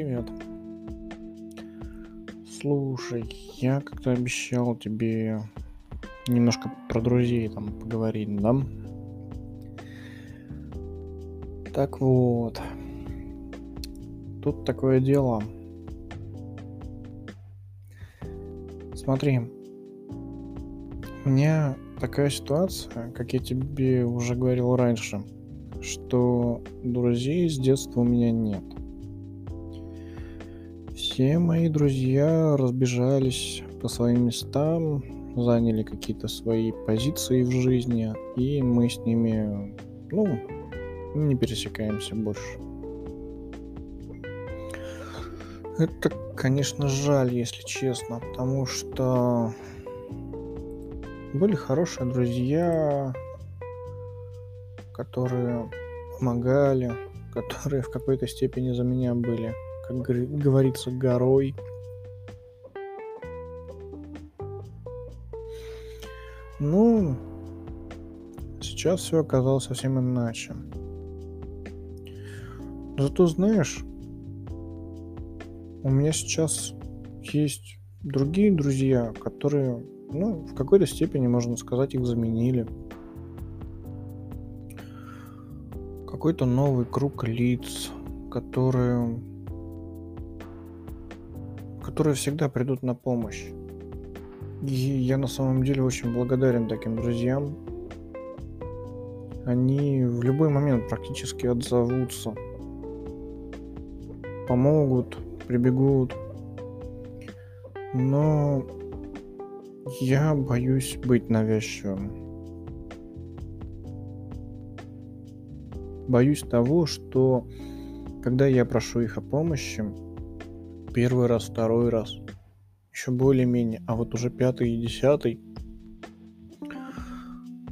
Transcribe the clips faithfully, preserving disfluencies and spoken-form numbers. Привет. Слушай, я как-то обещал тебе немножко про друзей там поговорить, да? Так вот. Тут такое дело. Смотри. У меня такая ситуация, как я тебе уже говорил раньше, что друзей с детства у меня нет. Все мои друзья разбежались по своим местам, заняли какие-то свои позиции в жизни, и мы с ними, ну, не пересекаемся больше. Это, конечно, жаль, если честно, потому что были хорошие друзья, которые помогали, которые в какой-то степени за меня были, как говорится, горой. Ну, сейчас все оказалось совсем иначе. Зато, знаешь, у меня сейчас есть другие друзья, которые, ну, в какой-то степени, можно сказать, их заменили. Какой-то новый круг лиц, которые, которые всегда придут на помощь. И я на самом деле очень благодарен таким друзьям. Они в любой момент практически отзовутся, помогут, прибегут. Но я боюсь быть навязчивым. Боюсь того, что когда я прошу их о помощи, первый раз, второй раз, еще более-менее, а вот уже пятый и десятый,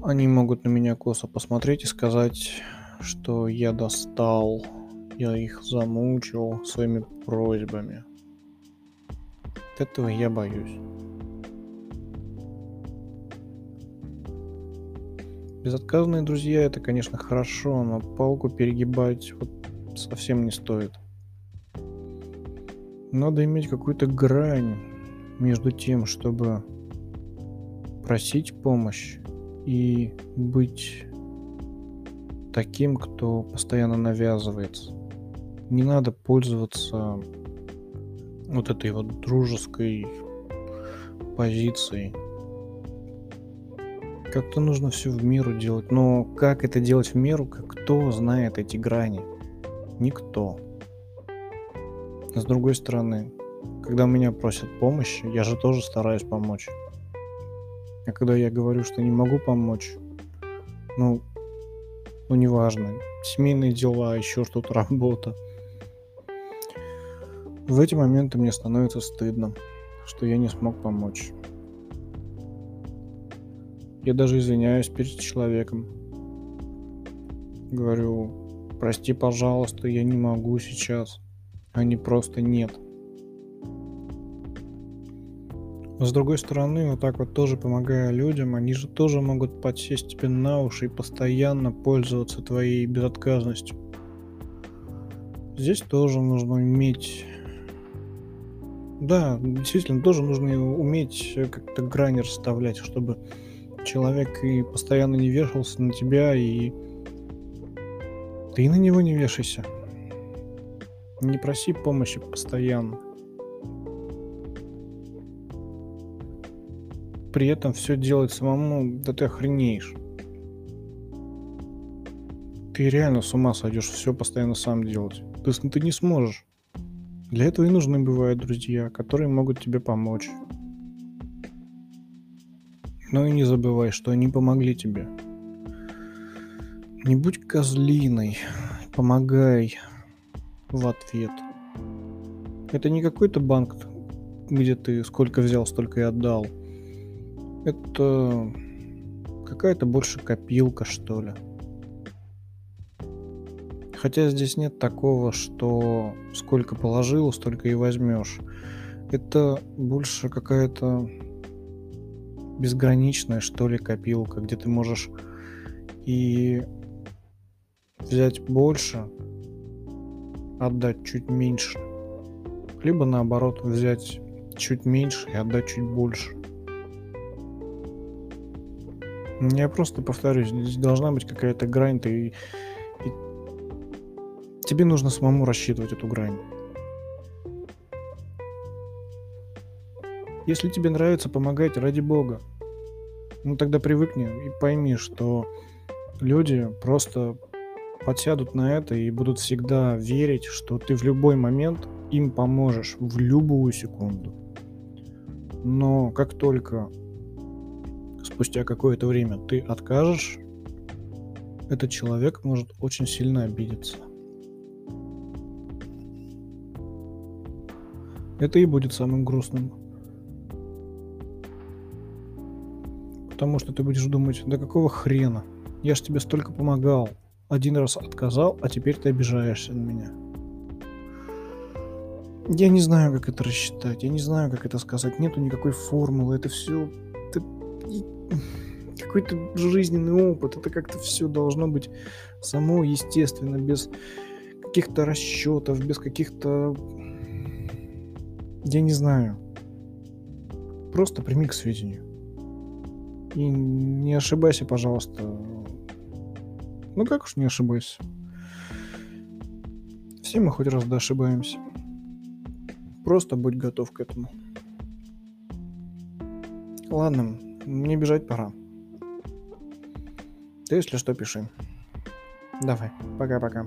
они могут на меня косо посмотреть и сказать, что я достал, я их замучил своими просьбами. Этого я боюсь. Безотказные друзья — это, конечно, хорошо, но палку перегибать вот совсем не стоит. Надо иметь какую-то грань между тем, чтобы просить помощь и быть таким, кто постоянно навязывается. Не надо пользоваться вот этой вот дружеской позицией. Как-то нужно все в меру делать, но как это делать в меру, кто знает эти грани? Никто. С другой стороны, когда меня просят помощи, я же тоже стараюсь помочь. А когда я говорю, что не могу помочь, ну, ну неважно, семейные дела, еще что-то, работа. В эти моменты мне становится стыдно, что я не смог помочь. Я даже извиняюсь перед человеком. Говорю, прости, пожалуйста, я не могу сейчас. Они просто нет. С другой стороны, вот так вот тоже помогая людям, они же тоже могут подсесть тебе на уши и постоянно пользоваться твоей безотказностью. Здесь тоже нужно уметь... Да, действительно, тоже нужно уметь как-то грани расставлять, чтобы... человек и постоянно не вешался на тебя, и ты на него не вешайся. Не проси помощи постоянно. При этом все делать самому, да ты охренеешь. Ты реально с ума сойдешь все постоянно сам делать. То есть ты не сможешь. Для этого и нужны бывают друзья, которые могут тебе помочь. Но и не забывай, что они помогли тебе. Не будь козлиной, помогай в ответ. Это не какой-то банк, где ты сколько взял, столько и отдал. Это какая-то больше копилка, что ли. Хотя здесь нет такого, что сколько положил, столько и возьмешь. Это больше какая-то... безграничная, что ли, копилка, где ты можешь и взять больше, отдать чуть меньше, либо наоборот взять чуть меньше и отдать чуть больше. Я просто повторюсь, здесь должна быть какая-то грань, ты... и... тебе нужно самому рассчитывать эту грань. Если тебе нравится помогать, ради бога, ну тогда привыкни и пойми, что люди просто подсядут на это и будут всегда верить, что ты в любой момент им поможешь, в любую секунду. Но как только спустя какое-то время ты откажешь, этот человек может очень сильно обидеться. Это и будет самым грустным. Потому что ты будешь думать, да какого хрена? Я ж тебе столько помогал. Один раз отказал, а теперь ты обижаешься на меня. Я не знаю, как это рассчитать, я не знаю, как это сказать. Нету никакой формулы, это все... Это... Какой-то жизненный опыт, это как-то все должно быть само естественно, без каких-то расчетов, без каких-то... Я не знаю. Просто прими к сведению. И не ошибайся, пожалуйста. Ну как уж не ошибайся. Все мы хоть раз да ошибаемся. Просто будь готов к этому. Ладно, мне бежать пора. Ты, если что, пиши. Давай, пока-пока.